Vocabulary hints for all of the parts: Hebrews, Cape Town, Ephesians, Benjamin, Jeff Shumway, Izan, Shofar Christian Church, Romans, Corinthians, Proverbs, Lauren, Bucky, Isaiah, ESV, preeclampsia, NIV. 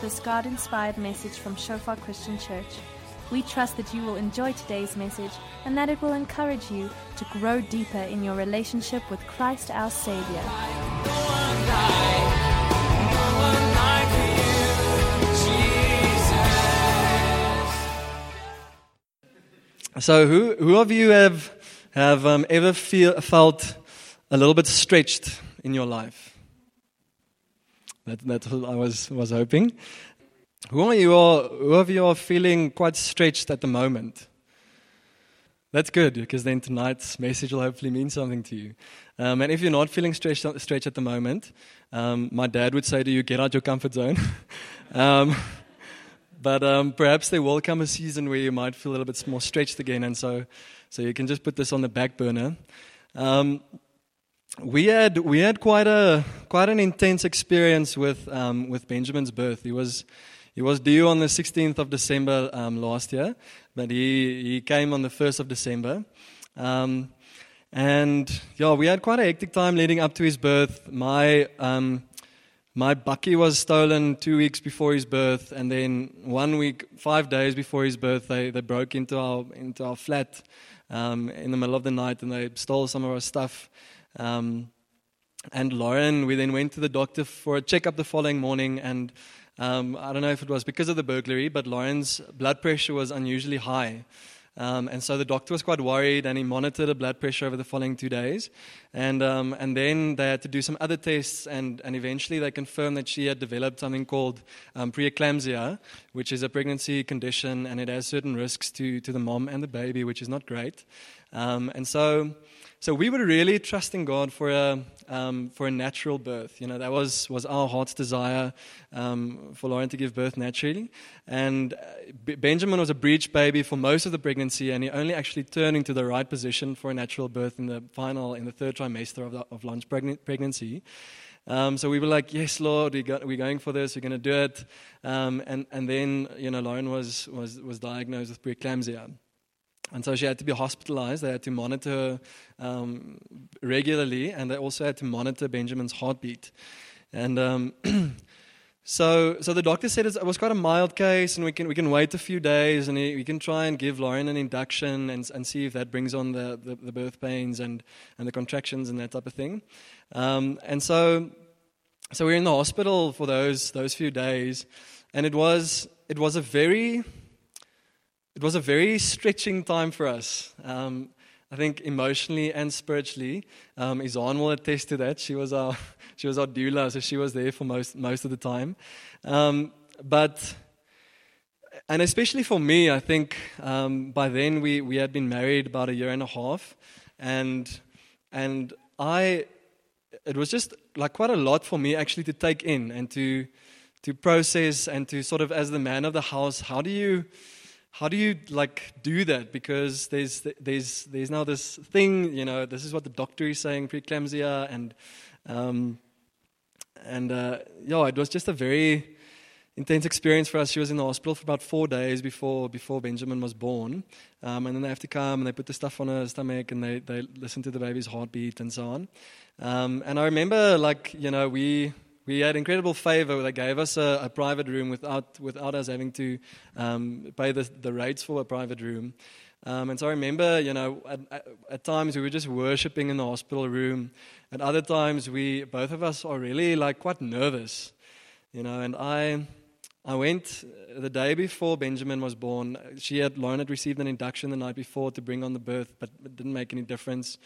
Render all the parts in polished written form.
this God-inspired message from Shofar Christian Church. We trust that you will enjoy today's message and that it will encourage you to grow deeper in your relationship with Christ our Savior. So who of you have ever felt a little bit stretched in your life? That's what I was hoping. Who of you are feeling quite stretched at the moment? That's good, because then tonight's message will hopefully mean something to you. And if you're not feeling stretched at the moment, my dad would say to you, get out your comfort zone. But perhaps there will come a season where you might feel a little bit more stretched again, and so you can just put this on the back burner. We had quite an intense experience with Benjamin's birth. He was due on the 16th of December last year, but he came on the 1st of December. We had quite a hectic time leading up to his birth. My Bucky was stolen 2 weeks before his birth, and then 1 week, 5 days before his birth, they broke into our flat in the middle of the night, and they stole some of our stuff. And Lauren, we then went to the doctor for a checkup the following morning, and I don't know if it was because of the burglary, but Lauren's blood pressure was unusually high, and so the doctor was quite worried, and he monitored the blood pressure over the following 2 days, and then they had to do some other tests, and eventually they confirmed that she had developed something called preeclampsia, which is a pregnancy condition, and it has certain risks to the mom and the baby, which is not great, and so. So we were really trusting God for a natural birth. You know, that was our heart's desire for Lauren to give birth naturally. And Benjamin was a breech baby for most of the pregnancy, and he only actually turned into the right position for a natural birth in the third trimester of Lauren's pregnancy. So we were like, yes, Lord, we're going for this. We're going to do it. And then, you know, Lauren was diagnosed with preeclampsia. And so she had to be hospitalized. They had to monitor her regularly, and they also had to monitor Benjamin's heartbeat. And so the doctor said it was quite a mild case, and we can wait a few days, and we can try and give Lauren an induction and see if that brings on the birth pains and the contractions and that type of thing. And so we were in the hospital for those few days, and it was a very... It was a very stretching time for us, I think emotionally and spiritually. Izan will attest to that. She was our doula, so she was there for most of the time. But especially for me, I think by then we had been married about a year and a half, and it was just like quite a lot for me actually to take in and to process and to sort of, as the man of the house, how do you like do that? Because there's now this thing, you know, this is what the doctor is saying, preeclampsia, and it was just a very intense experience for us. She was in the hospital for about 4 days before Benjamin was born, and then they have to come and they put the stuff on her stomach and they listen to the baby's heartbeat and so on. And I remember, like, you know, we had incredible favor. They gave us a private room without us having to pay the rates for a private room. And so I remember, you know, at times we were just worshiping in the hospital room. At other times, both of us are really like quite nervous, you know. And I went the day before Benjamin was born. Lauren had received an induction the night before to bring on the birth, but it didn't make any difference.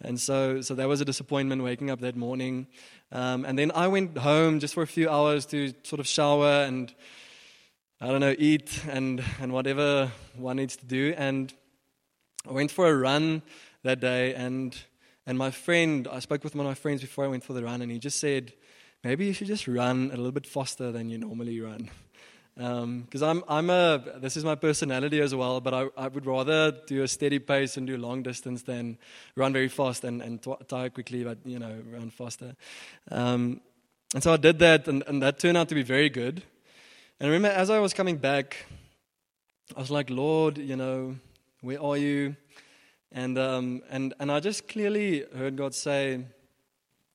And so that was a disappointment waking up that morning. And then I went home just for a few hours to sort of shower and, I don't know, eat and whatever one needs to do. And I went for a run that day. And my friend, I spoke with one of my friends before I went for the run, and he just said, maybe you should just run a little bit faster than you normally run. Because this is my personality as well, but I would rather do a steady pace and do long distance than run very fast and tire quickly, but, you know, run faster. And so I did that, and that turned out to be very good. And I remember as I was coming back, I was like, Lord, you know, where are you? And I just clearly heard God say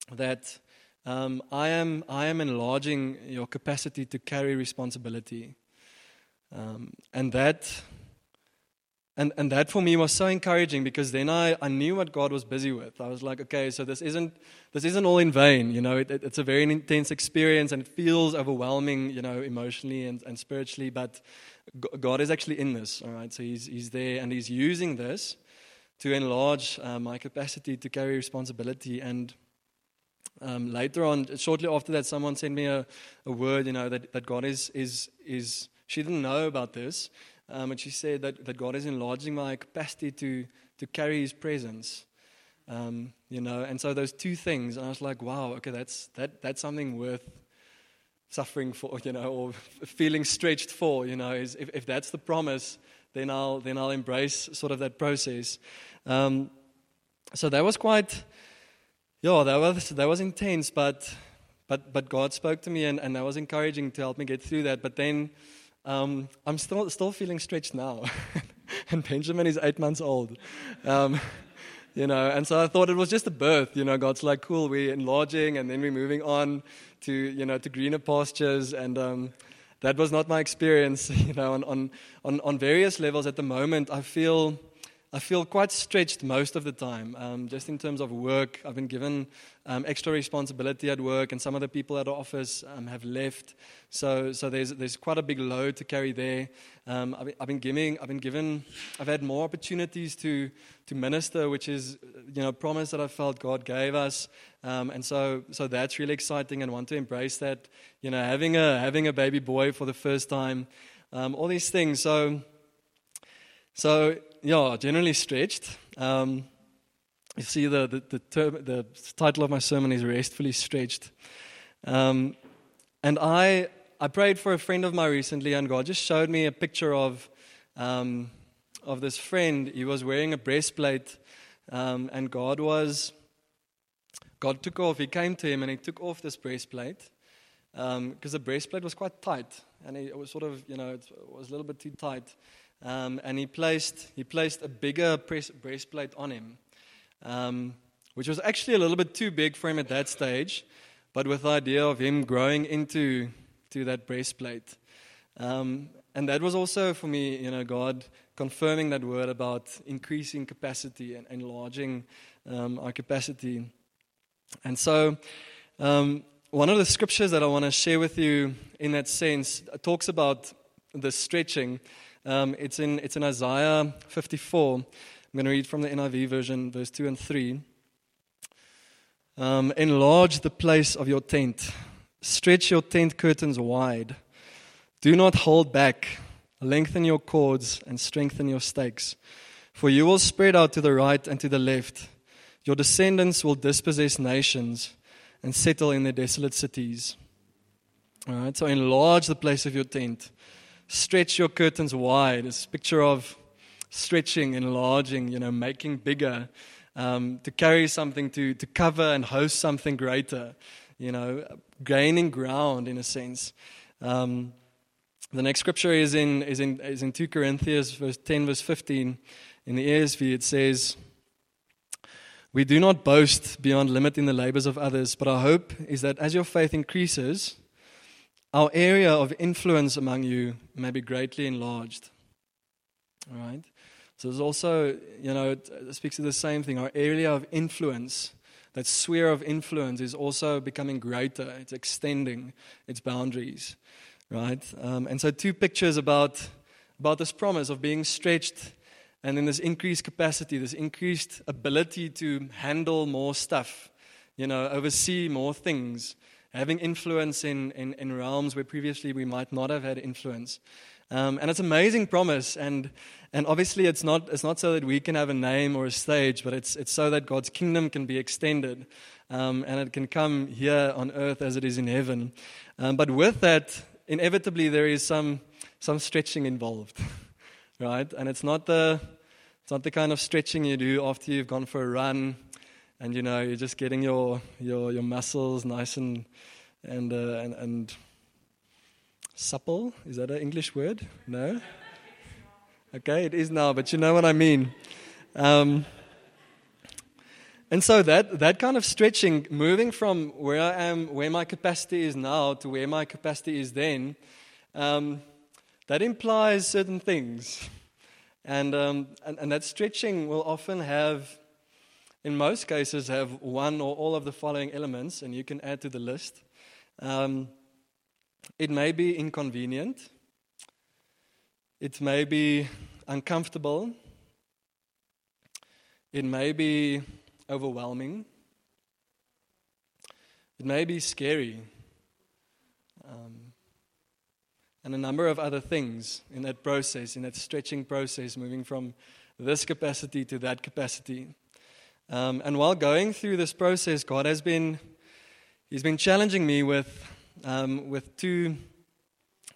that I am enlarging your capacity to carry responsibility. And that for me was so encouraging, because then I knew what God was busy with. I was like, okay, so this isn't all in vain, you know. It's a very intense experience, and it feels overwhelming, you know, emotionally and spiritually. But God is actually in this, all right. So He's there, and He's using this to enlarge my capacity to carry responsibility. And later on, shortly after that, someone sent me a word, you know, that God is she didn't know about this. And she said that God is enlarging my capacity to carry His presence, you know. And so those two things, and I was like, wow, okay, that's something worth suffering for, you know, or feeling stretched for, you know. Is if that's the promise, then I'll embrace sort of that process. So that was quite, yeah, that was intense, but God spoke to me, and that was encouraging to help me get through that. But then. I'm still feeling stretched now, and Benjamin is 8 months old, you know. And so I thought it was just a birth, you know. God's like, cool, we're enlarging, and then we're moving on to, you know, to greener pastures. And that was not my experience, you know. On various levels at the moment, I feel quite stretched most of the time, just in terms of work. I've been given extra responsibility at work, and some of the people at the office have left. So there's quite a big load to carry there. I've had more opportunities to minister, which is, you know, a promise that I felt God gave us. And so that's really exciting, and want to embrace that. You know, having a baby boy for the first time, all these things. So. Yeah, generally stretched. You see, the title of my sermon is Restfully Stretched. And I prayed for a friend of mine recently, and God just showed me a picture of this friend. He was wearing a breastplate, and God took off. He came to him, and He took off this breastplate, because the breastplate was quite tight, and it was sort of, you know, it was a little bit too tight. And he placed a bigger breastplate on him, which was actually a little bit too big for him at that stage, but with the idea of him growing into that breastplate. And that was also for me, you know, God confirming that word about increasing capacity and enlarging our capacity. And so one of the scriptures that I want to share with you in that sense talks about the stretching. It's in Isaiah 54. I'm going to read from the NIV version, verse 2 and 3. Enlarge the place of your tent. Stretch your tent curtains wide. Do not hold back. Lengthen your cords and strengthen your stakes. For you will spread out to the right and to the left. Your descendants will dispossess nations and settle in their desolate cities. All right, so enlarge the place of your tent. Stretch your curtains wide. It's a picture of stretching, enlarging, you know, making bigger, to carry something, to cover and host something greater, you know, gaining ground in a sense. The next scripture is in 2 Corinthians verse 10, verse 15. In the ESV it says, "We do not boast beyond limit in the labors of others, but our hope is that as your faith increases, our area of influence among you may be greatly enlarged." All right. So there's also, you know, it speaks to the same thing. Our area of influence, that sphere of influence, is also becoming greater. It's extending its boundaries, right? And so two pictures about this promise of being stretched, and then this increased capacity, this increased ability to handle more stuff, you know, oversee more things. Having influence in realms where previously we might not have had influence, and it's an amazing promise. And obviously it's not so that we can have a name or a stage, but it's so that God's kingdom can be extended, and it can come here on earth as it is in heaven. But with that, inevitably there is some stretching involved, right? And it's not the kind of stretching you do after you've gone for a run. And, you know, you're just getting your muscles nice and supple. Is that an English word? No? Okay, it is now, but you know what I mean. And so that kind of stretching, moving from where I am, where my capacity is now, to where my capacity is then, that implies certain things. And that stretching will often have, in most cases, have one or all of the following elements, and you can add to the list. It may be inconvenient. It may be uncomfortable. It may be overwhelming. It may be scary, and a number of other things in that process, in that stretching process, moving from this capacity to that capacity. And while going through this process, God has been challenging me with two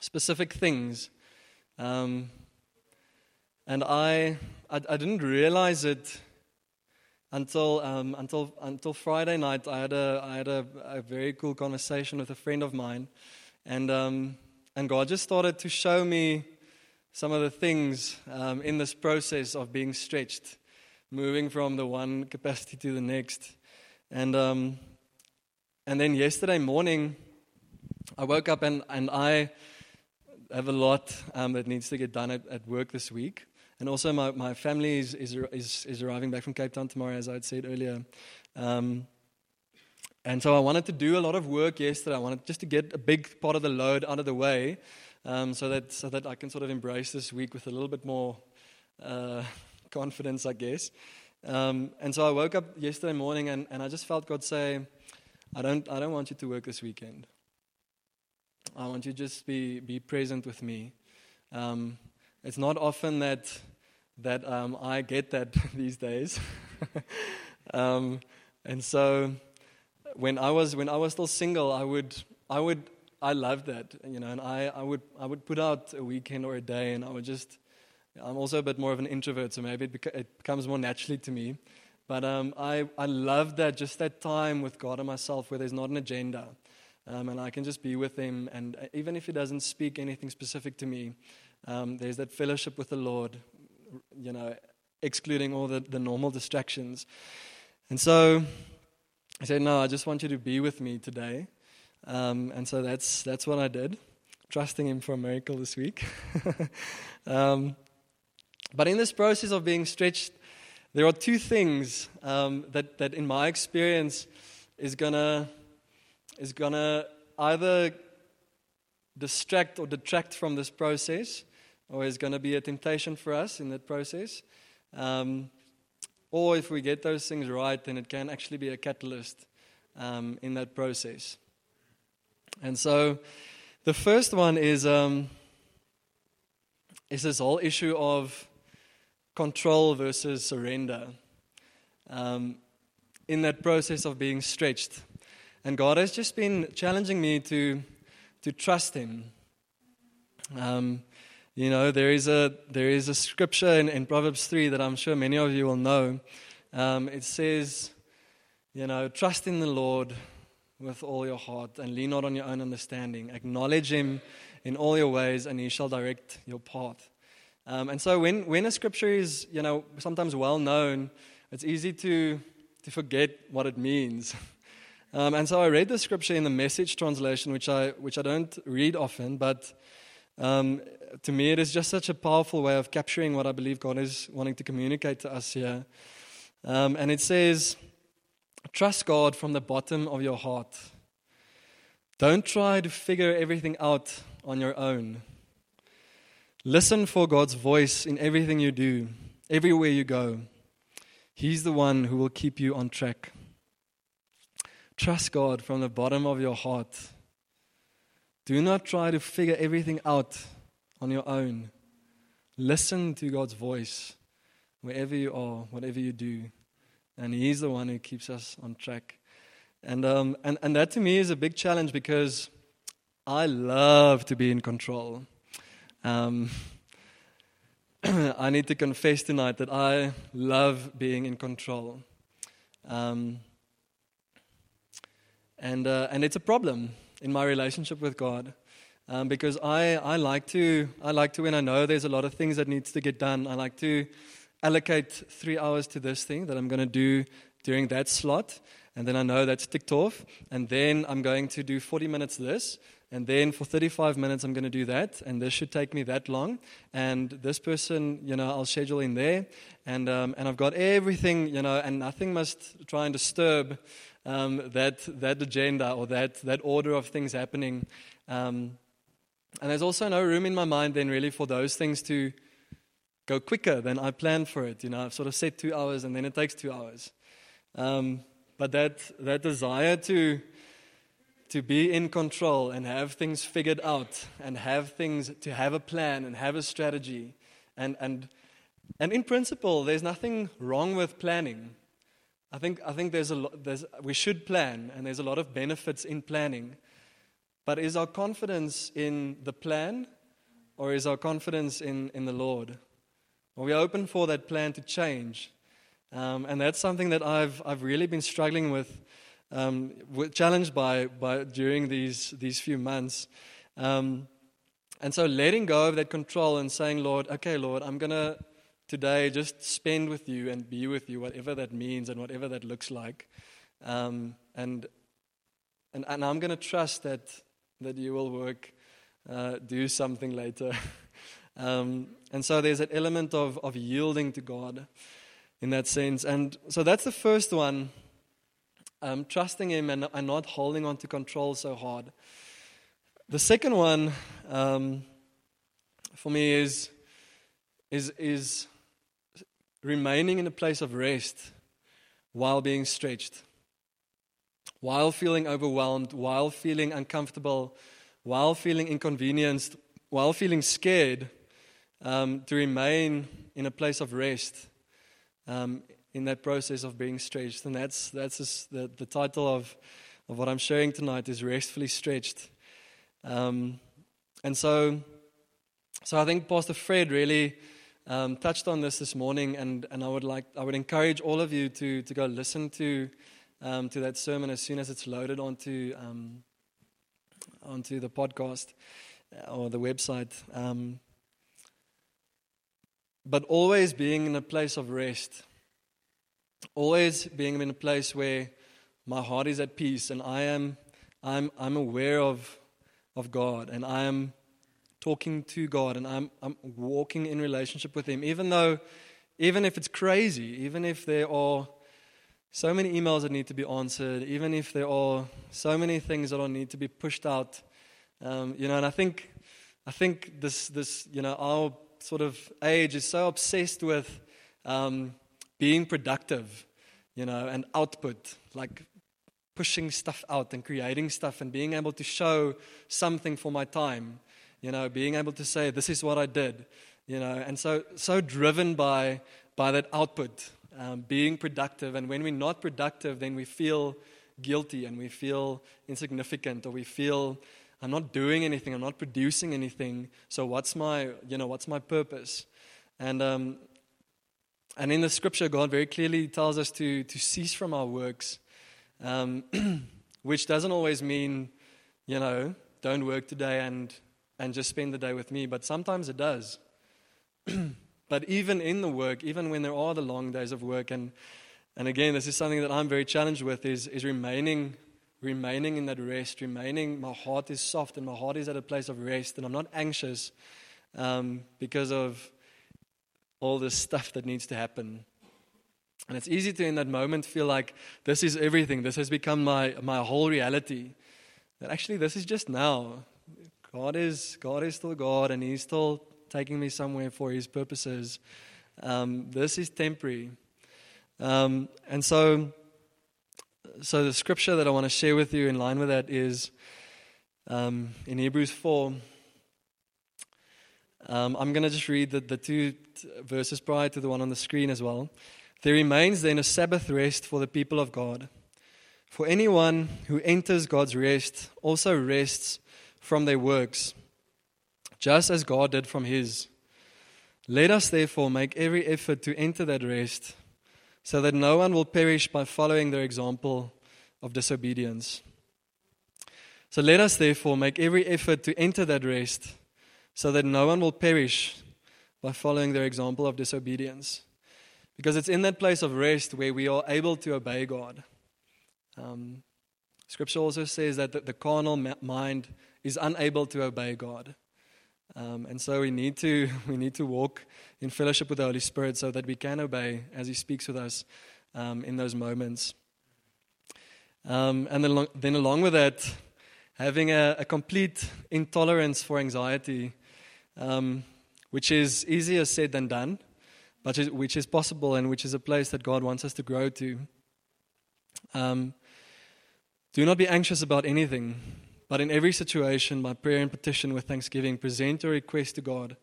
specific things, and I didn't realize it. Until Friday night, I had a very cool conversation with a friend of mine, and God just started to show me some of the things in this process of being stretched, moving from the one capacity to the next, and then yesterday morning, I woke up and I have a lot that needs to get done at work this week. And also, my family is arriving back from Cape Town tomorrow, as I had said earlier. And so I wanted to do a lot of work yesterday. I wanted just to get a big part of the load out of the way, so that I can sort of embrace this week with a little bit more confidence, I guess. And so I woke up yesterday morning, and I just felt God say, "I don't want you to work this weekend. I want you to just be present with me." It's not often that I get that these days, and so when I was still single, I loved that, you know, and I would put out a weekend or a day, and I would just, I'm also a bit more of an introvert, so maybe it becomes more naturally to me, but I love that, just that time with God and myself where there's not an agenda, and I can just be with Him, and even if He doesn't speak anything specific to me. There's that fellowship with the Lord, you know, excluding all the normal distractions. And so I said, no, I just want you to be with me today. And so that's what I did, trusting Him for a miracle this week. But in this process of being stretched, there are two things that in my experience is gonna either distract or detract from this process, or is going to be a temptation for us in that process. Or if we get those things right, then it can actually be a catalyst in that process. And so the first one is this whole issue of control versus surrender in that process of being stretched. And God has just been challenging me to trust Him. You know, there is a scripture in Proverbs 3 that I'm sure many of you will know. It says, you know, trust in the Lord with all your heart and lean not on your own understanding. Acknowledge Him in all your ways and He shall direct your path. And so when a scripture is, you know, sometimes well known, it's easy to forget what it means. And so I read the scripture in the Message translation, which I don't read often, but to me it is just such a powerful way of capturing what I believe God is wanting to communicate to us here. And it says, trust God from the bottom of your heart. Don't try to figure everything out on your own. Listen for God's voice in everything you do, everywhere you go. He's the one who will keep you on track. Trust God from the bottom of your heart. Do not try to figure everything out on your own. Listen to God's voice wherever you are, whatever you do. And He's the one who keeps us on track. And that to me is a big challenge because I love to be in control. I need to confess tonight that I love being in control. And it's a problem in my relationship with God, because I like to when I know there's a lot of things that needs to get done. I like to allocate 3 hours to this thing that I'm going to do during that slot, and then I know that's ticked off, and then I'm going to do 40 minutes this, and then for 35 minutes I'm going to do that, and this should take me that long, and this person, I'll schedule in there, and I've got everything, and nothing must try and disturb that agenda or that order of things happening. And there's also no room in my mind then really for those things to go quicker than I planned for it. I've sort of set 2 hours and then it takes 2 hours. But that desire to be in control and have things figured out and have a plan and have a strategy. And in principle, there's nothing wrong with planning. I think we should plan, and there's a lot of benefits in planning. But is our confidence in the plan, or is our confidence in the Lord? Are we open for that plan to change? And that's something that I've really been struggling with, challenged by during these few months. And so letting go of that control and saying, Lord, I'm going to today just spend with you and be with you, whatever that means and whatever that looks like. And I'm going to trust that you will work, do something later. And so there's an element of yielding to God in that sense. And so that's the first one, trusting Him and not holding on to control so hard. The second one for me is remaining in a place of rest while being stretched, while feeling overwhelmed, while feeling uncomfortable, while feeling inconvenienced, while feeling scared, to remain in a place of rest in that process of being stretched. And that's the title of what I'm sharing tonight is Restfully Stretched. And so I think Pastor Fred really touched on this morning, and I would encourage all of you to go listen to that sermon as soon as it's loaded onto the podcast or the website. But always being in a place of rest, always being in a place where my heart is at peace, and I'm aware of God, and I am talking to God, and I'm walking in relationship with Him, even if it's crazy, even if there are so many emails that need to be answered, even if there are so many things that need to be pushed out, and I think this our sort of age is so obsessed with being productive, and output, like pushing stuff out and creating stuff and being able to show something for my time, being able to say this is what I did, and so driven by that output. Being productive, and when we're not productive, then we feel guilty and we feel insignificant, or we feel I'm not doing anything, I'm not producing anything. So what's my purpose? And in the Scripture, God very clearly tells us to cease from our works, which doesn't always mean don't work today and just spend the day with me, but sometimes it does. But even in the work, even when there are the long days of work, and again, this is something that I'm very challenged with, is remaining in that rest, my heart is soft and my heart is at a place of rest, and I'm not anxious because of all this stuff that needs to happen. And it's easy to, in that moment, feel like this is everything, this has become my whole reality. That actually this is just now. God is still God, and He's still taking me somewhere for His purposes. This is temporary. And so the scripture that I want to share with you in line with that is in Hebrews 4. I'm going to just read the two verses prior to the one on the screen as well. There remains then a Sabbath rest for the people of God. For anyone who enters God's rest also rests from their works, just as God did from His. Let us therefore make every effort to enter that rest, so that no one will perish by following their example of disobedience. So let us therefore make every effort to enter that rest, so that no one will perish by following their example of disobedience. Because it's in that place of rest where we are able to obey God. Scripture also says that the carnal mind is unable to obey God. And so we need to walk in fellowship with the Holy Spirit so that we can obey as He speaks with us in those moments. And then along with that, having a complete intolerance for anxiety, which is easier said than done, but which is possible and which is a place that God wants us to grow to. Do not be anxious about anything, but in every situation, by prayer and petition with thanksgiving, present your request to God,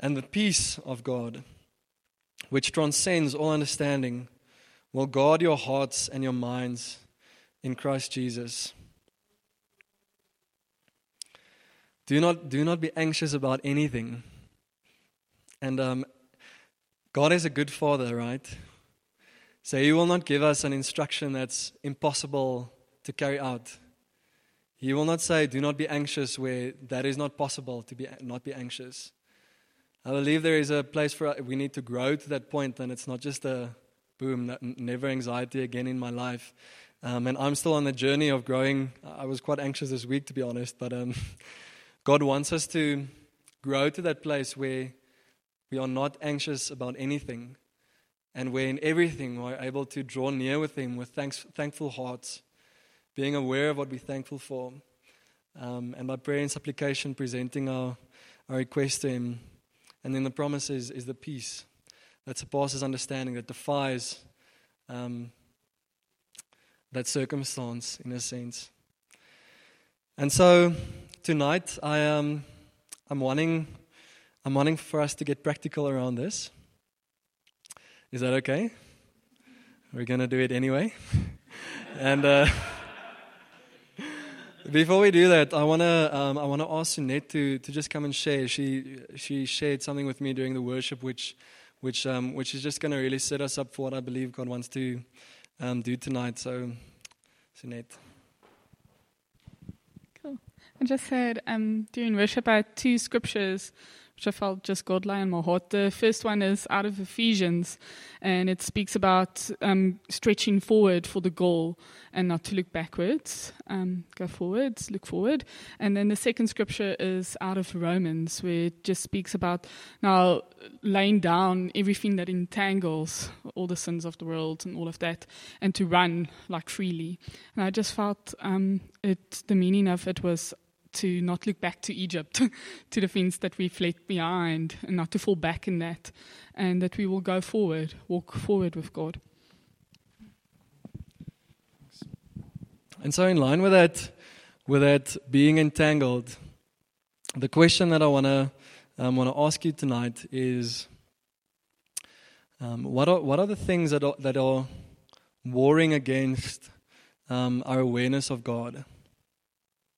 and the peace of God, which transcends all understanding, will guard your hearts and your minds in Christ Jesus. Do not be anxious about anything. And God is a good father, right? So He will not give us an instruction that's impossible to carry out. He will not say, "Do not be anxious," where that is not possible to not be anxious. I believe there is a place for we need to grow to that point, and it's not just a boom, never anxiety again in my life. And I'm still on the journey of growing. I was quite anxious this week, to be honest. But God wants us to grow to that place where we are not anxious about anything. And where in everything we're able to draw near with Him with thankful hearts, being aware of what we're thankful for. And by prayer and supplication, presenting our request to Him. And then the promise is the peace that surpasses understanding, that defies that circumstance, in a sense. And so tonight, I'm wanting for us to get practical around this. Is that okay? We're gonna do it anyway. And before we do that, I wanna ask Sunette to just come and share. She shared something with me during the worship, which is just gonna really set us up for what I believe God wants to do tonight. So, Sunette. Cool. I just had during worship I had two scriptures which I felt just God lay in my heart. The first one is out of Ephesians, and it speaks about stretching forward for the goal and not to look backwards. Go forwards, look forward. And then the second scripture is out of Romans, where it just speaks about now laying down everything that entangles, all the sins of the world and all of that, and to run like freely. And I just felt the meaning of it was to not look back to Egypt, to the things that we've left behind, and not to fall back in that, and that we will go forward, walk forward with God. And so in line with that being entangled, the question that I want to ask you tonight is, what are the things that are warring against our awareness of God?